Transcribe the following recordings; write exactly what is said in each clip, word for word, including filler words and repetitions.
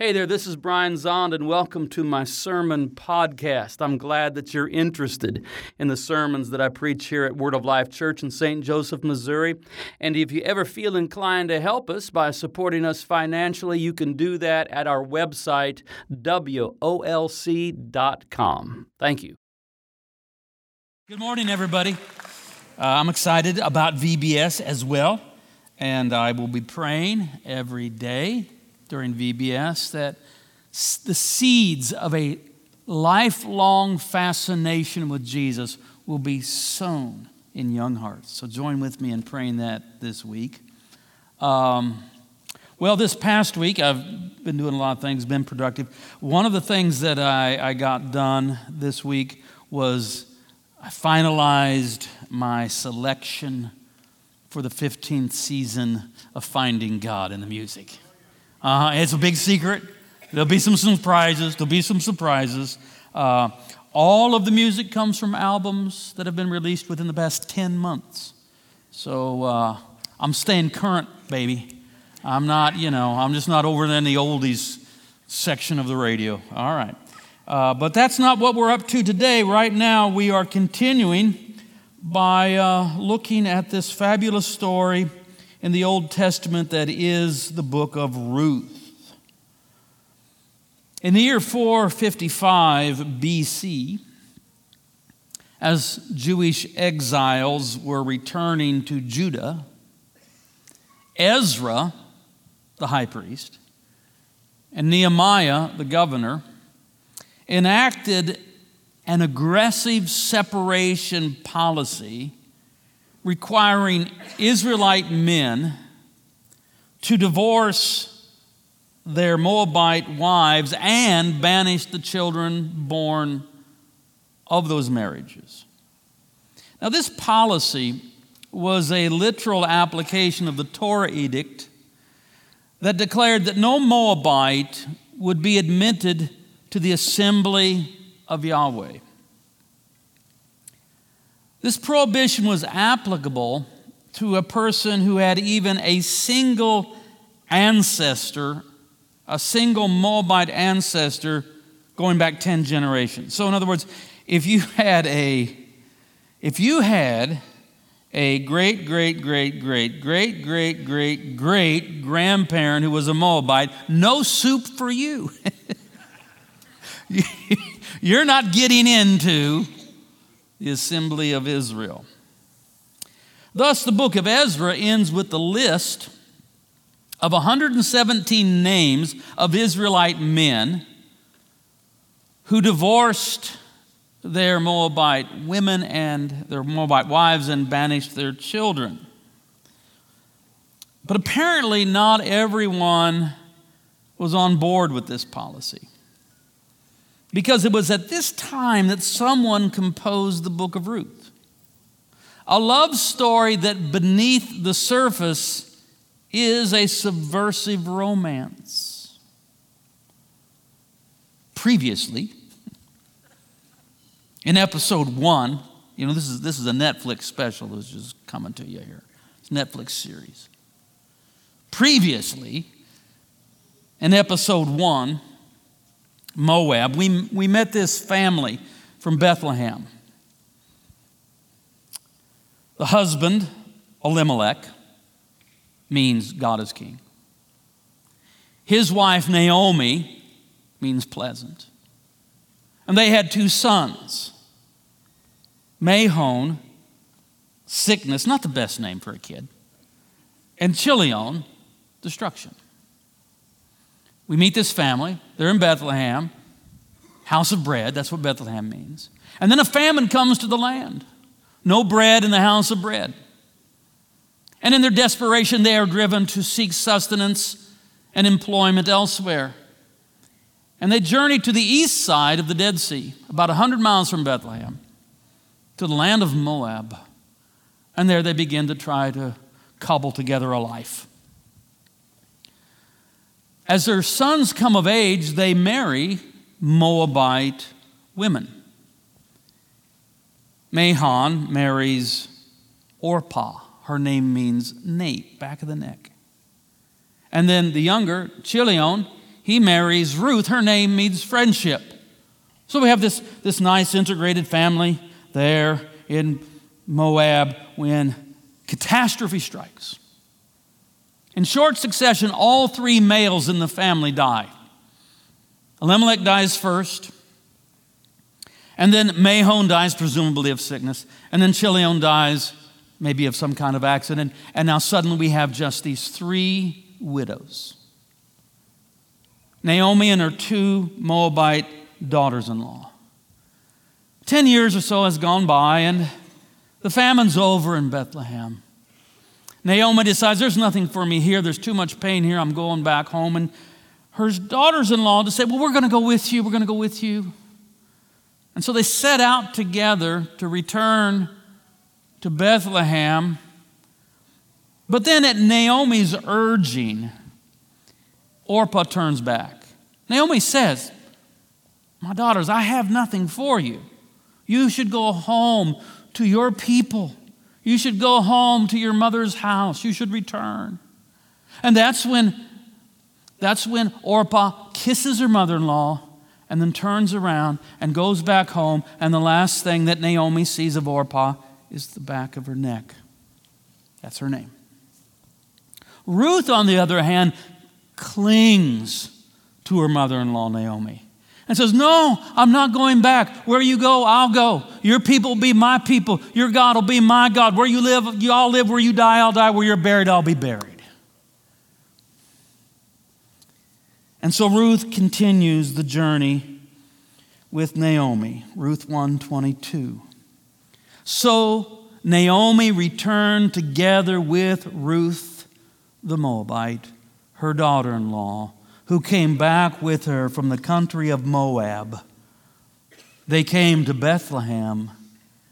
Hey there, this is Brian Zond, and welcome to my sermon podcast. I'm glad that you're interested in the sermons that I preach here at Word of Life Church in Saint Joseph, Missouri. And if you ever feel inclined to help us by supporting us financially, you can do that at our website, w o l c dot com. Thank you. Good morning, everybody. Uh, I'm excited about V B S as well, and I will be praying every day during V B S that the seeds of a lifelong fascination with Jesus will be sown in young hearts. So join with me in praying that this week. Um, well, this past week, I've been doing a lot of things, been productive. One of the things that I, I got done this week was I finalized my selection for the fifteenth season of Finding God in the Music. Uh, it's a big secret. There'll be some surprises. There'll be some surprises. Uh, all of the music comes from albums that have been released within the past ten months. So uh, I'm staying current, baby. I'm not, you know, I'm just not over in the oldies section of the radio. All right. Uh, but that's not what we're up to today. Right now, we are continuing by uh, looking at this fabulous story in the Old Testament that is the book of Ruth. In the year four fifty-five B C, as Jewish exiles were returning to Judah, Ezra, the high priest, and Nehemiah, the governor, enacted an aggressive separation policy requiring Israelite men to divorce their Moabite wives and banish the children born of those marriages. Now, this policy was a literal application of the Torah edict that declared that no Moabite would be admitted to the assembly of Yahweh. This prohibition was applicable to a person who had even a single ancestor, a single Moabite ancestor going back ten generations. So in other words, if you had a if you had a great great great great great great great great grandparent who was a Moabite, no soup for you. You're not getting into the assembly of Israel. Thus, the book of Ezra ends with the list of one hundred seventeen names of Israelite men who divorced their Moabite women and their Moabite wives and banished their children. But apparently, not everyone was on board with this policy, because it was at this time that someone composed the book of Ruth, a love story that beneath the surface is a subversive romance. Previously, in episode one, you know, this is this is a Netflix special that's just coming to you here. It's a Netflix series. Previously, in episode one, Moab, we, we met this family from Bethlehem. The husband, Elimelech, means God is king. His wife, Naomi, means pleasant. And they had two sons, Mahlon, sickness, not the best name for a kid, and Chilion, destruction. We meet this family. They're in Bethlehem, house of bread. That's what Bethlehem means. And then a famine comes to the land. No bread in the house of bread. And in their desperation, they are driven to seek sustenance and employment elsewhere. And they journey to the east side of the Dead Sea, about one hundred miles from Bethlehem, to the land of Moab. And there they begin to try to cobble together a life. As their sons come of age, they marry Moabite women. Mahlon marries Orpah. Her name means nape, back of the neck. And then the younger, Chilion, he marries Ruth. Her name means friendship. So we have this, this nice integrated family there in Moab when catastrophe strikes. In short succession, all three males in the family die. Elimelech dies first, and then Mahlon dies, presumably of sickness, and then Chilion dies, maybe of some kind of accident, and now suddenly we have just these three widows. Naomi and her two Moabite daughters-in-law. Ten years or so has gone by, and the famine's over in Bethlehem. Naomi decides, there's nothing for me here. There's too much pain here. I'm going back home. And her daughters-in-law to say, well, we're going to go with you. We're going to go with you. And so they set out together to return to Bethlehem. But then at Naomi's urging, Orpah turns back. Naomi says, my daughters, I have nothing for you. You should go home to your people. You should go home to your mother's house. You should return. And that's when, that's when Orpah kisses her mother-in-law and then turns around and goes back home. And the last thing that Naomi sees of Orpah is the back of her neck. That's her name. Ruth, on the other hand, clings to her mother-in-law, Naomi, and says, no, I'm not going back. Where you go, I'll go. Your people will be my people. Your God will be my God. Where you live, you all live. Where you die, I'll die. Where you're buried, I'll be buried. And so Ruth continues the journey with Naomi. Ruth one twenty-two. So Naomi returned together with Ruth the Moabite, her daughter-in-law, who came back with her from the country of Moab. They came to Bethlehem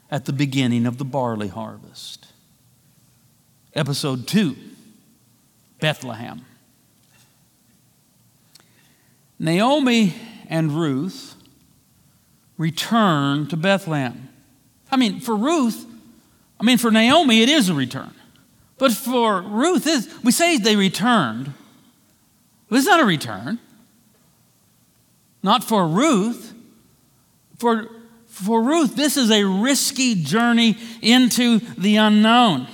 at the beginning of the barley harvest. Episode two, Bethlehem. Naomi and Ruth return to Bethlehem. I mean, for Ruth, I mean, for Naomi, it is a return. But for Ruth, is, we say they returned. It's not a return. Not for Ruth. For, for Ruth, this is a risky journey into the unknown.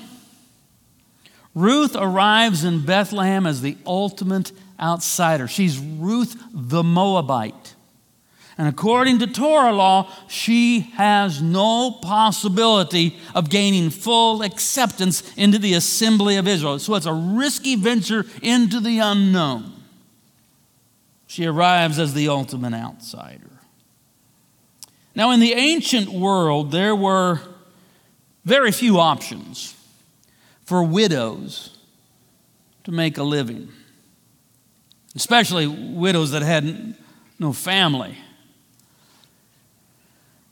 Ruth arrives in Bethlehem as the ultimate outsider. She's Ruth the Moabite. And according to Torah law, she has no possibility of gaining full acceptance into the assembly of Israel. So it's a risky venture into the unknown. She arrives as the ultimate outsider. Now, in the ancient world, there were very few options for widows to make a living, especially widows that had no family.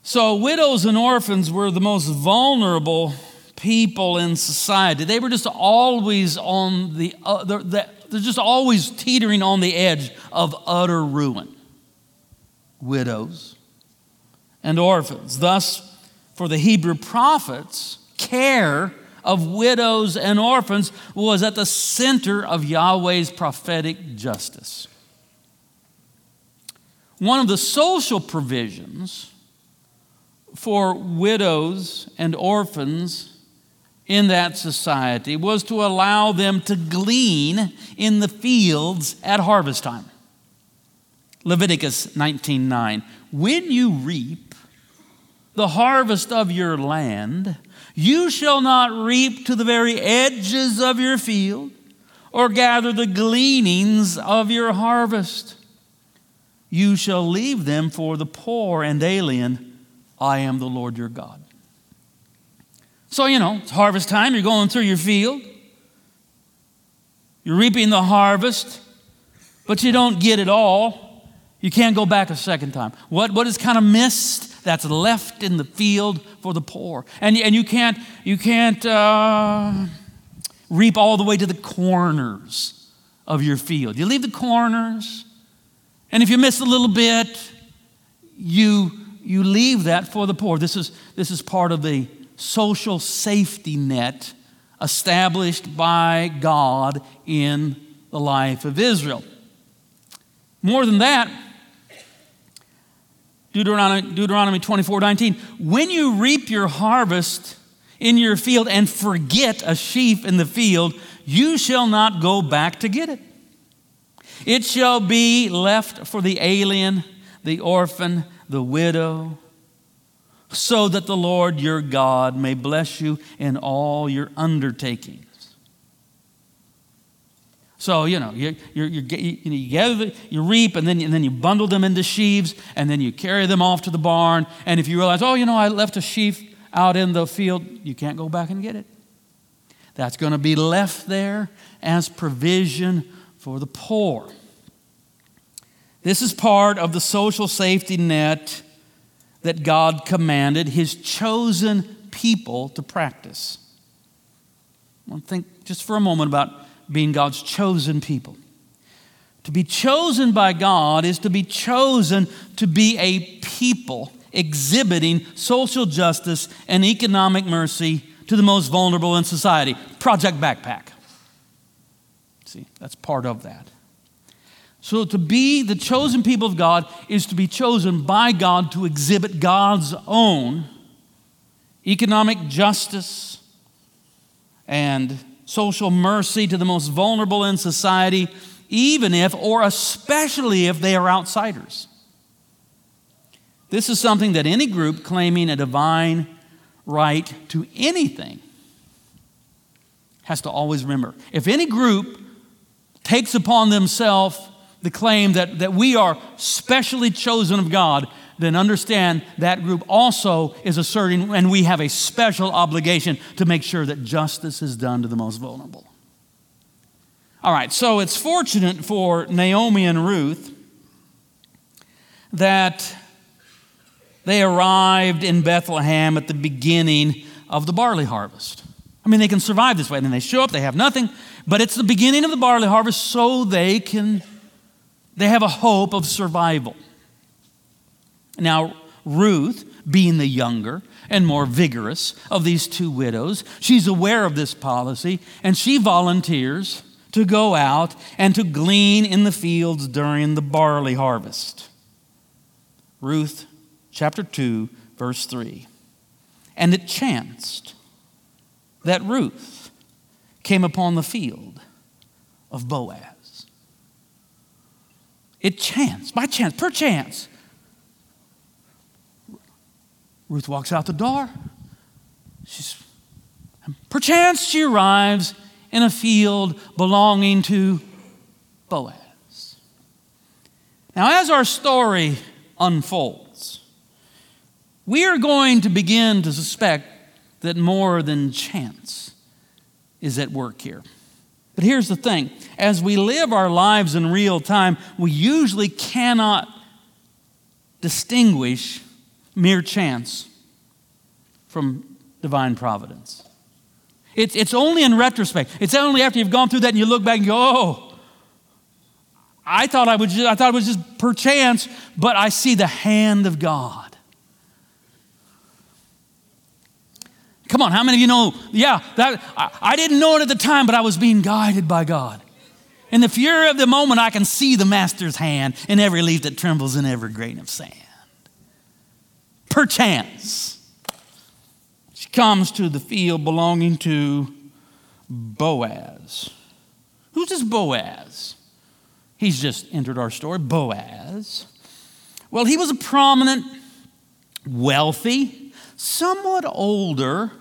So widows and orphans were the most vulnerable people in society. They were just always on the uh, the, the They're just always teetering on the edge of utter ruin. Widows and orphans. Thus, for the Hebrew prophets, care of widows and orphans was at the center of Yahweh's prophetic justice. One of the social provisions for widows and orphans in that society was to allow them to glean in the fields at harvest time. Leviticus nineteen nine. When you reap the harvest of your land, you shall not reap to the very edges of your field or gather the gleanings of your harvest. You shall leave them for the poor and alien. I am the Lord your God. So, you know, it's harvest time. You're going through your field. You're reaping the harvest, but you don't get it all. You can't go back a second time. What, what is kind of missed? That's left in the field for the poor. And, and you can't, you can't uh, reap all the way to the corners of your field. You leave the corners, and if you miss a little bit, you, you leave that for the poor. This is, this is part of the social safety net established by God in the life of Israel. More than that, Deuteronomy, Deuteronomy twenty-four nineteen, when you reap your harvest in your field and forget a sheaf in the field, you shall not go back to get it. It shall be left for the alien, the orphan, the widow, so that the Lord your God may bless you in all your undertakings. So, you know, you, you, you, you, you gather, you reap, and then, and then you bundle them into sheaves, and then you carry them off to the barn. And if you realize, oh, you know, I left a sheaf out in the field, you can't go back and get it. That's going to be left there as provision for the poor. This is part of the social safety net that God commanded his chosen people to practice. I want to think just for a moment about being God's chosen people. To be chosen by God is to be chosen to be a people exhibiting social justice and economic mercy to the most vulnerable in society. Project Backpack. See, that's part of that. So to be the chosen people of God is to be chosen by God to exhibit God's own economic justice and social mercy to the most vulnerable in society, even if or especially if they are outsiders. This is something that any group claiming a divine right to anything has to always remember. If any group takes upon themselves the claim that, that we are specially chosen of God, then understand that group also is asserting, and we have a special obligation to make sure that justice is done to the most vulnerable. All right, so it's fortunate for Naomi and Ruth that they arrived in Bethlehem at the beginning of the barley harvest. I mean, they can survive this way. And then they show up, they have nothing, but it's the beginning of the barley harvest, so they can, they have a hope of survival. Now, Ruth, being the younger and more vigorous of these two widows, she's aware of this policy, and she volunteers to go out and to glean in the fields during the barley harvest. Ruth chapter two, verse three. And it chanced that Ruth came upon the field of Boaz. It chanced, by chance, perchance. Ruth walks out the door. She's, perchance she arrives in a field belonging to Boaz. Now, as our story unfolds, we are going to begin to suspect that more than chance is at work here. But here's the thing. As we live our lives in real time, we usually cannot distinguish mere chance from divine providence. It's, it's only in retrospect. It's only after you've gone through that and you look back and go, oh, I thought I would just, I thought it was just perchance, but I see the hand of God. Come on, how many of you know, yeah, that I, I didn't know it at the time, but I was being guided by God. In the fury of the moment, I can see the master's hand in every leaf that trembles and every grain of sand. Perchance, she comes to the field belonging to Boaz. Who's this Boaz? He's just entered our story, Boaz. Well, he was a prominent, wealthy, somewhat older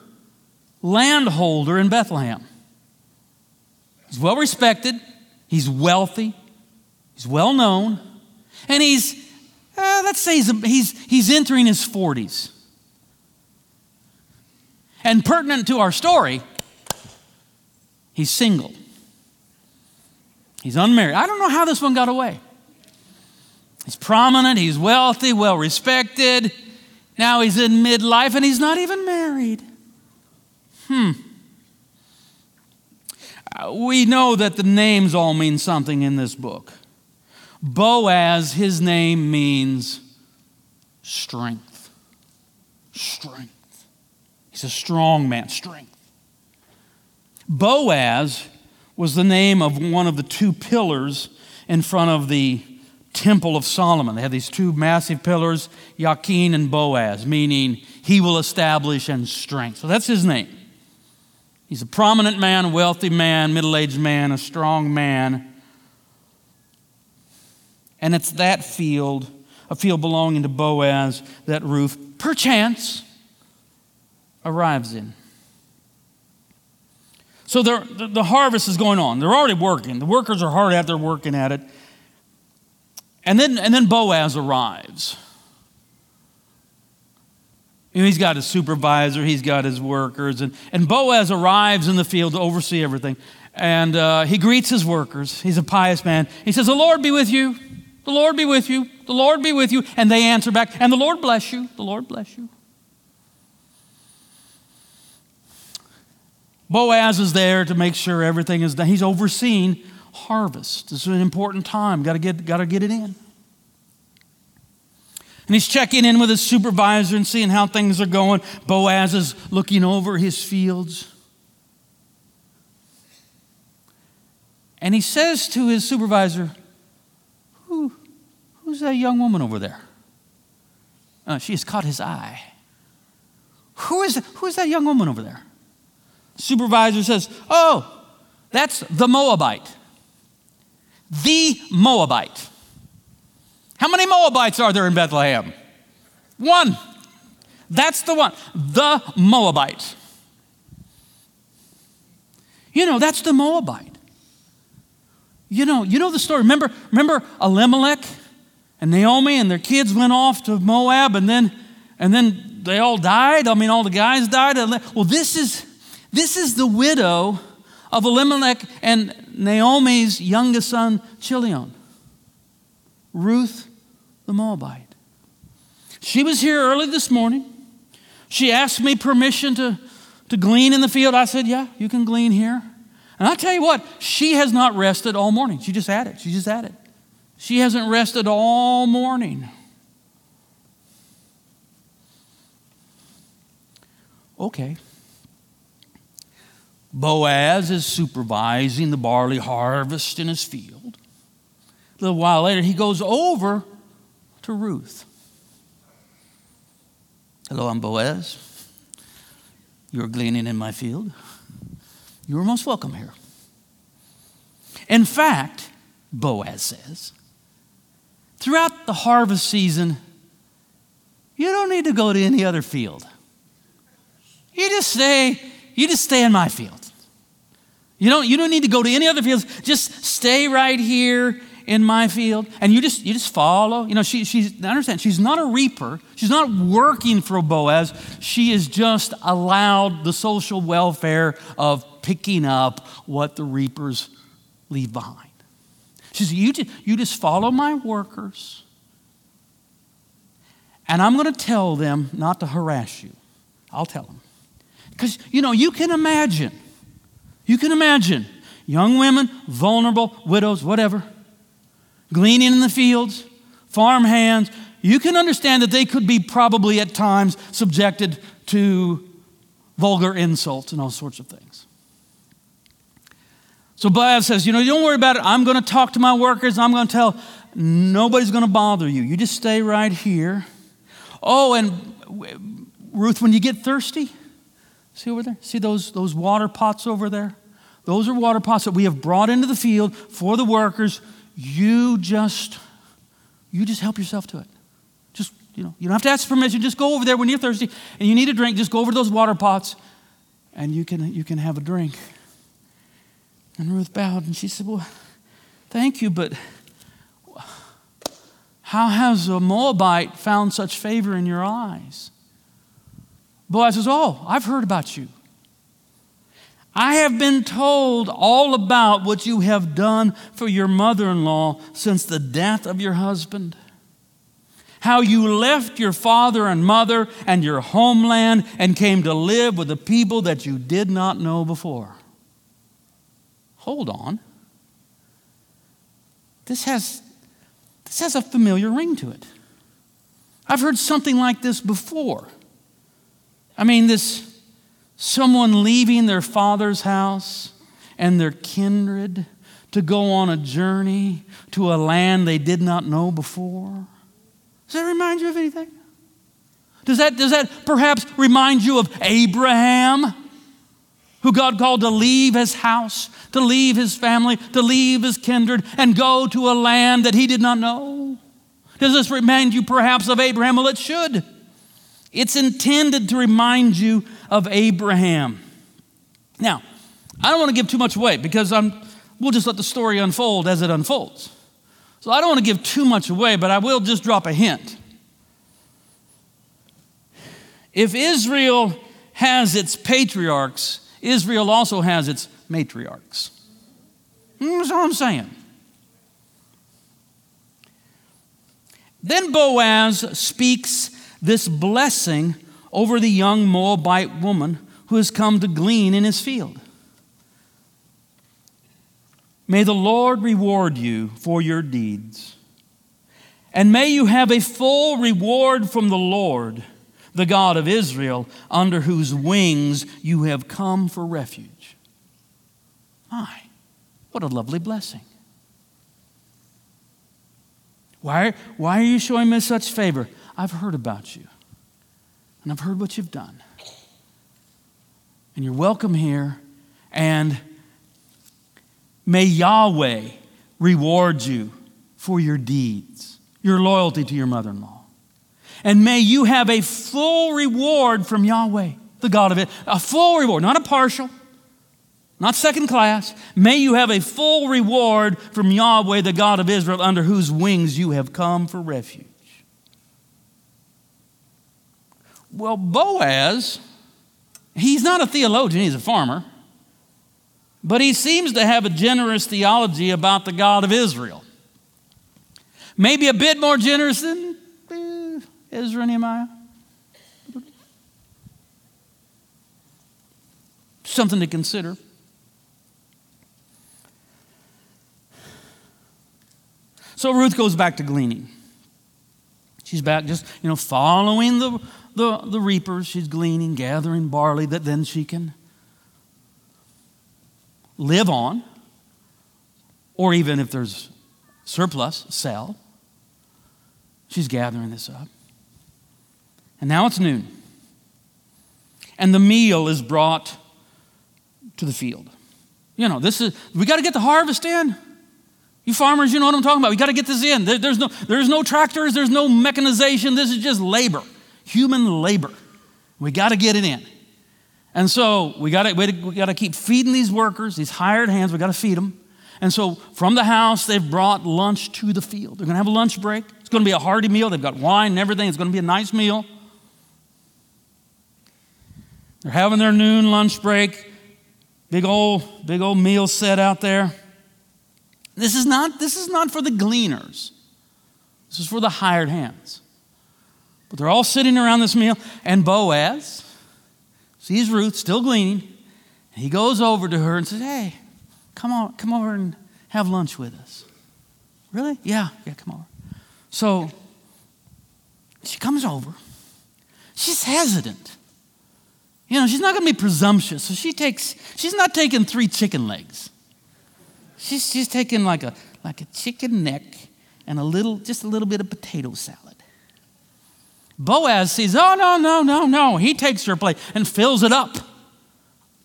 landholder in Bethlehem. He's well respected, he's wealthy, he's well known, and he's Uh, let's say he's, he's, he's entering his forties. And pertinent to our story, he's single. He's unmarried. I don't know how this one got away. He's prominent, he's wealthy, well-respected. Now he's in midlife and he's not even married. Hmm. Uh, we know that the names all mean something in this book. Boaz, his name means strength. Strength. He's a strong man, strength. Boaz was the name of one of the two pillars in front of the Temple of Solomon. They have these two massive pillars, Jachin and Boaz, meaning he will establish and strengthen. So that's his name. He's a prominent man, a wealthy man, middle-aged man, a strong man. And it's that field, a field belonging to Boaz, that Ruth, perchance, arrives in. So the, the harvest is going on. They're already working. The workers are hard at it. They're working at it. And then, and then Boaz arrives. You know, he's got his supervisor. He's got his workers. And, and Boaz arrives in the field to oversee everything. And uh, he greets his workers. He's a pious man. He says, "The Lord be with you. The Lord be with you. The Lord be with you." And they answer back, "And the Lord bless you. The Lord bless you." Boaz is there to make sure everything is done. He's overseeing harvest. This is an important time. Got to get, got to get it in. And he's checking in with his supervisor and seeing how things are going. Boaz is looking over his fields. And he says to his supervisor, Who, who's that young woman over there? Uh, she has caught his eye. Who is, who is that young woman over there? Supervisor says, "Oh, that's the Moabite. The Moabite." How many Moabites are there in Bethlehem? One. That's the one. The Moabite. You know, that's the Moabite. You know, you know the story. Remember, remember Elimelech and Naomi and their kids went off to Moab and then and then they all died. I mean, all the guys died. Well, this is This is the widow of Elimelech and Naomi's youngest son, Chilion. Ruth the Moabite. She was here early this morning. She asked me permission to, to glean in the field. I said, "Yeah, you can glean here." And I tell you what, she has not rested all morning. She just had it. She just had it. She hasn't rested all morning. Okay. Boaz is supervising the barley harvest in his field. A little while later, he goes over to Ruth. "Hello, I'm Boaz. You're gleaning in my field. You're most welcome here. In fact," Boaz says, "throughout the harvest season, you don't need to go to any other field. You just stay... You just stay in my field. You don't, you don't need to go to any other fields. Just stay right here in my field. And you just you just follow." You know, she she's I understand, she's not a reaper. She's not working for Boaz. She is just allowed the social welfare of picking up what the reapers leave behind. She says, you just, you just follow my workers. And I'm going to tell them not to harass you. I'll tell them." Because, you know, you can imagine, you can imagine young women, vulnerable, widows, whatever, gleaning in the fields, farm hands. You can understand that they could be probably at times subjected to vulgar insults and all sorts of things. So Boaz says, "You know, don't worry about it. I'm going to talk to my workers. I'm going to tell, nobody's going to bother you. You just stay right here. Oh, and Ruth, when you get thirsty, see over there? See those, those water pots over there? Those are water pots that we have brought into the field for the workers. You just, you just help yourself to it. Just, you know, you don't have to ask permission. Just go over there when you're thirsty and you need a drink. Just go over to those water pots and you can, you can have a drink." And Ruth bowed and she said, "Well, thank you, but how has a Moabite found such favor in your eyes?" Boaz says, "Oh, I've heard about you. I have been told all about what you have done for your mother-in-law since the death of your husband. How you left your father and mother and your homeland and came to live with a people that you did not know before." Hold on. This has, this has a familiar ring to it. I've heard something like this before. I mean, this someone leaving their father's house and their kindred to go on a journey to a land they did not know before? Does that remind you of anything? Does that, does that perhaps remind you of Abraham, who God called to leave his house, to leave his family, to leave his kindred, and go to a land that he did not know? Does this remind you perhaps of Abraham? Well, it should. It's intended to remind you of Abraham. Now, I don't want to give too much away because I'm, we'll just let the story unfold as it unfolds. So I don't want to give too much away, but I will just drop a hint. If Israel has its patriarchs, Israel also has its matriarchs. That's all I'm saying. Then Boaz speaks this blessing over the young Moabite woman who has come to glean in his field. May the Lord reward you for your deeds, and may you have a full reward from the Lord, the God of Israel, under whose wings you have come for refuge. My, what a lovely blessing. Why, why are you showing me such favor? I've heard about you, and I've heard what you've done. And you're welcome here, and may Yahweh reward you for your deeds, your loyalty to your mother-in-law. And may you have a full reward from Yahweh, the God of it. A full reward, not a partial, not second class. May you have a full reward from Yahweh, the God of Israel, under whose wings you have come for refuge. Well, Boaz, he's not a theologian, he's a farmer. But he seems to have a generous theology about the God of Israel. Maybe a bit more generous than Ezra and Nehemiah. Something to consider. So Ruth goes back to gleaning. She's back just, you know, following the, the, the reapers. She's gleaning, gathering barley that then she can live on, or even if there's surplus, sell. She's gathering this up. And now it's noon. And the meal is brought to the field. You know, this is, we got to get the harvest in. You farmers, you know what I'm talking about. We got to get this in. There, there's no, there's no tractors. There's no mechanization. This is just labor, human labor. We got to get it in. And so we got to we got to keep feeding these workers, these hired hands. We got to feed them. And so from the house, they've brought lunch to the field. They're going to have a lunch break. It's going to be a hearty meal. They've got wine and everything. It's going to be a nice meal. They're having their noon lunch break. Big old big old meal set out there. This is not this is not for the gleaners. This is for the hired hands. But they're all sitting around this meal, and Boaz sees Ruth still gleaning, and he goes over to her and says, "Hey, come on, come over and have lunch with us." "Really?" "Yeah, yeah, come over." So she comes over. She's hesitant. You know, she's not going to be presumptuous. So she takes, she's not taking three chicken legs. She's she's taking like a like a chicken neck and a little, just a little bit of potato salad. Boaz sees, oh, no, no, no, no. He takes her plate and fills it up.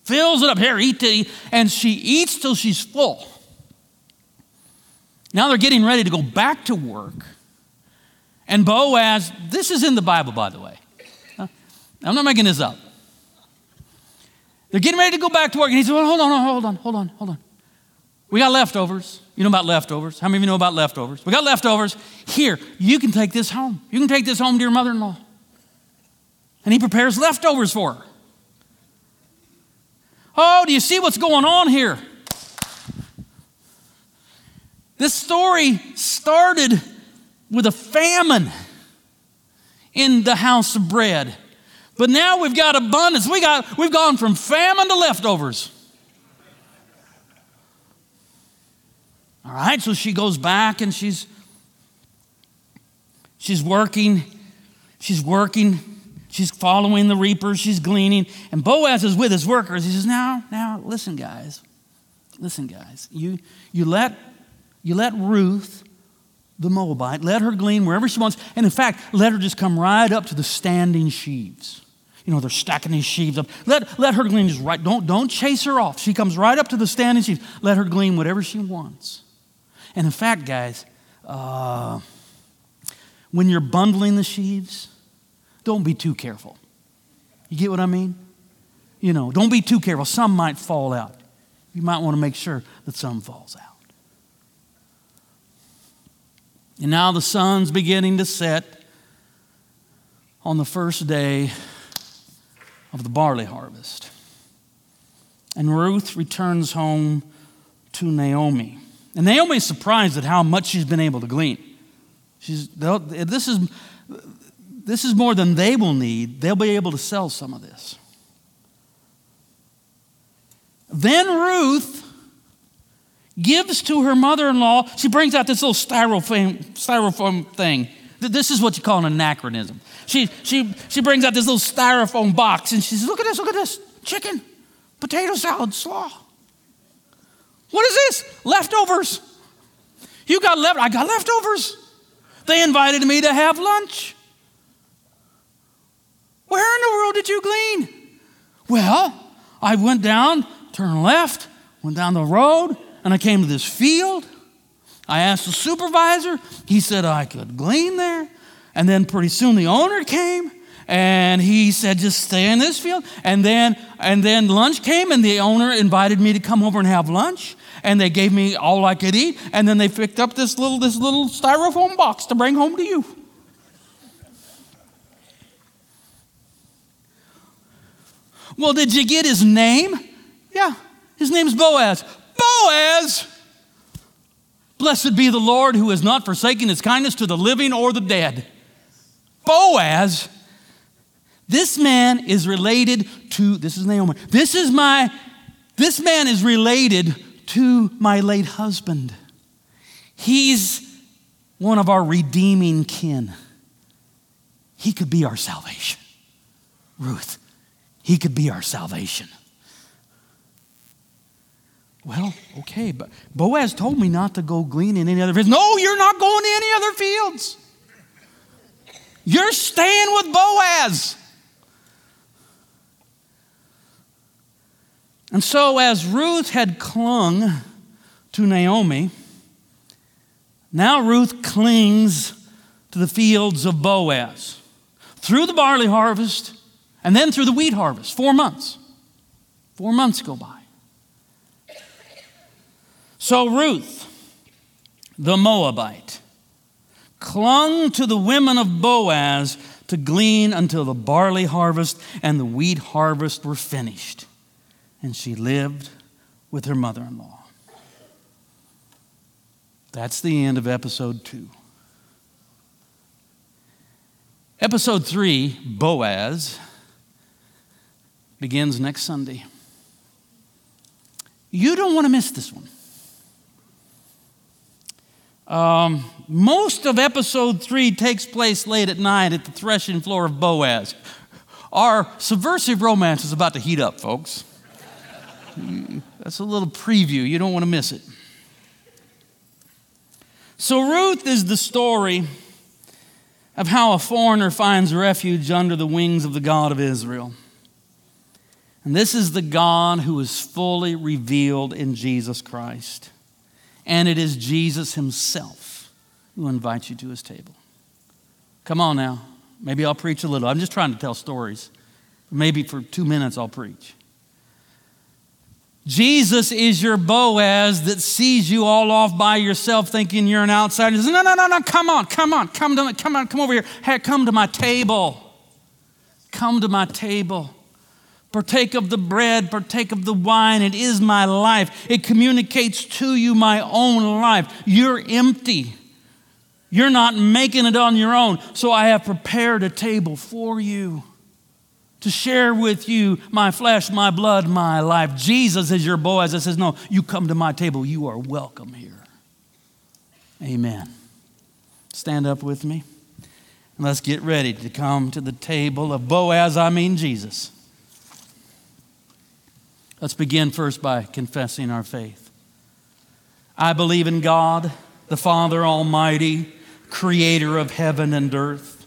Fills it up. Here, eat it. And she eats till she's full. Now they're getting ready to go back to work. And Boaz, this is in the Bible, by the way. I'm not making this up. They're getting ready to go back to work. And he says, well, hold on, hold on, hold on, hold on. We got leftovers. You know about leftovers. How many of you know about leftovers? We got leftovers. Here, you can take this home. You can take this home to your mother-in-law. And he prepares leftovers for her. Oh, do you see what's going on here? This story started with a famine in the house of bread. But now we've got abundance. We got, we've gone from famine to leftovers. All right, so she goes back and she's she's working, she's working, she's following the reapers, she's gleaning, and Boaz is with his workers. He says, now, now, listen, guys, Listen, guys, you you let you let Ruth, the Moabite, let her glean wherever she wants. And in fact, let her just come right up to the standing sheaves. You know, they're stacking these sheaves up. Let, let her glean just right. Don't, don't chase her off. She comes right up to the standing sheaves. Let her glean whatever she wants. And in fact, guys, uh, when you're bundling the sheaves, don't be too careful. You get what I mean? You know, don't be too careful. Some might fall out. You might want to make sure that some falls out. And now the sun's beginning to set on the first day of the barley harvest. And Ruth returns home to Naomi. And Naomi's surprised at how much she's been able to glean. She's, this is, this is more than they will need. They'll be able to sell some of this. Then Ruth gives to her mother-in-law, she brings out this little styrofoam, styrofoam thing. This is what you call an anachronism. She, she, she brings out this little styrofoam box and she says, look at this, look at this. Chicken, potato salad, slaw. What is this? Leftovers. You got left. I got leftovers. They invited me to have lunch. Where in the world did you glean? Well, I went down, turned left, went down the road, and I came to this field. I asked the supervisor. He said I could glean there. And then pretty soon the owner came, and he said, just stay in this field. And then, and then lunch came, and the owner invited me to come over and have lunch. And they gave me all I could eat. And then they picked up this little, this little styrofoam box to bring home to you. Well, did you get his name? Yeah, his name's Boaz. Boaz! Blessed be the Lord who has not forsaken his kindness to the living or the dead. Boaz, this man is related to, this is Naomi, this is my, this man is related to my late husband. He's one of our redeeming kin. He could be our salvation. Ruth. He could be our salvation. Well, okay, but Boaz told me not to go glean in any other fields. No, you're not going to any other fields. You're staying with Boaz. And so as Ruth had clung to Naomi, now Ruth clings to the fields of Boaz. Through the barley harvest, and then through the wheat harvest, four months. Four months go by. So Ruth, the Moabite, clung to the women of Boaz to glean until the barley harvest and the wheat harvest were finished. And she lived with her mother-in-law. That's the end of episode two. Episode three, Boaz, begins next Sunday. You don't want to miss this one. Um, most of episode three takes place late at night at the threshing floor of Boaz. Our subversive romance is about to heat up, folks. That's a little preview. You don't want to miss it. So Ruth is the story of how a foreigner finds refuge under the wings of the God of Israel. And this is the God who is fully revealed in Jesus Christ. And it is Jesus himself who invites you to his table. Come on now. Maybe I'll preach a little. I'm just trying to tell stories. Maybe for two minutes I'll preach. Jesus is your Boaz that sees you all off by yourself thinking you're an outsider. He says, no, no, no, no, come on, come on, come, to, come on, come over here. Hey, come to my table. Come to my table. Partake of the bread, partake of the wine. It is my life. It communicates to you my own life. You're empty. You're not making it on your own. So I have prepared a table for you to share with you my flesh, my blood, my life. Jesus is your Boaz. I says, no, you come to my table. You are welcome here. Amen. Stand up with me. And let's get ready to come to the table of Boaz, I mean Jesus. Let's begin first by confessing our faith. I believe in God, the Father Almighty, creator of heaven and earth.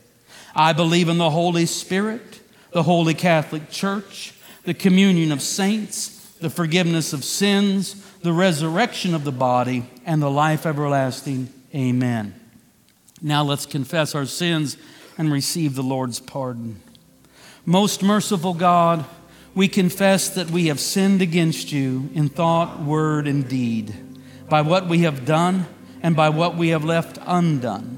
I believe in the Holy Spirit, the Holy Catholic Church, the communion of saints, the forgiveness of sins, the resurrection of the body, and the life everlasting. Amen. Now let's confess our sins and receive the Lord's pardon. Most merciful God, we confess that we have sinned against you in thought, word, and deed, by what we have done and by what we have left undone.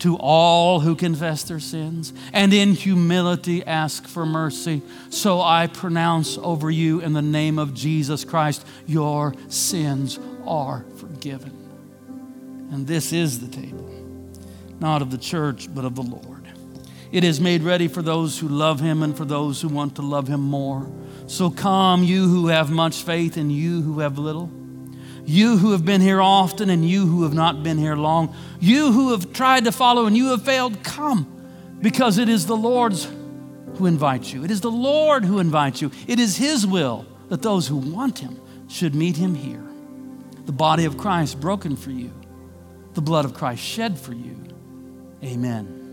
to all who confess their sins and in humility ask for mercy. So I pronounce over you in the name of Jesus Christ, your sins are forgiven. And this is the table, not of the church, but of the Lord. It is made ready for those who love him and for those who want to love him more. So come, you who have much faith and you who have little. You who have been here often and you who have not been here long. You who have tried to follow and you have failed, come, because it is the Lord's who invites you. It is the Lord who invites you. It is his will that those who want him should meet him here. The body of Christ broken for you. The blood of Christ shed for you. Amen.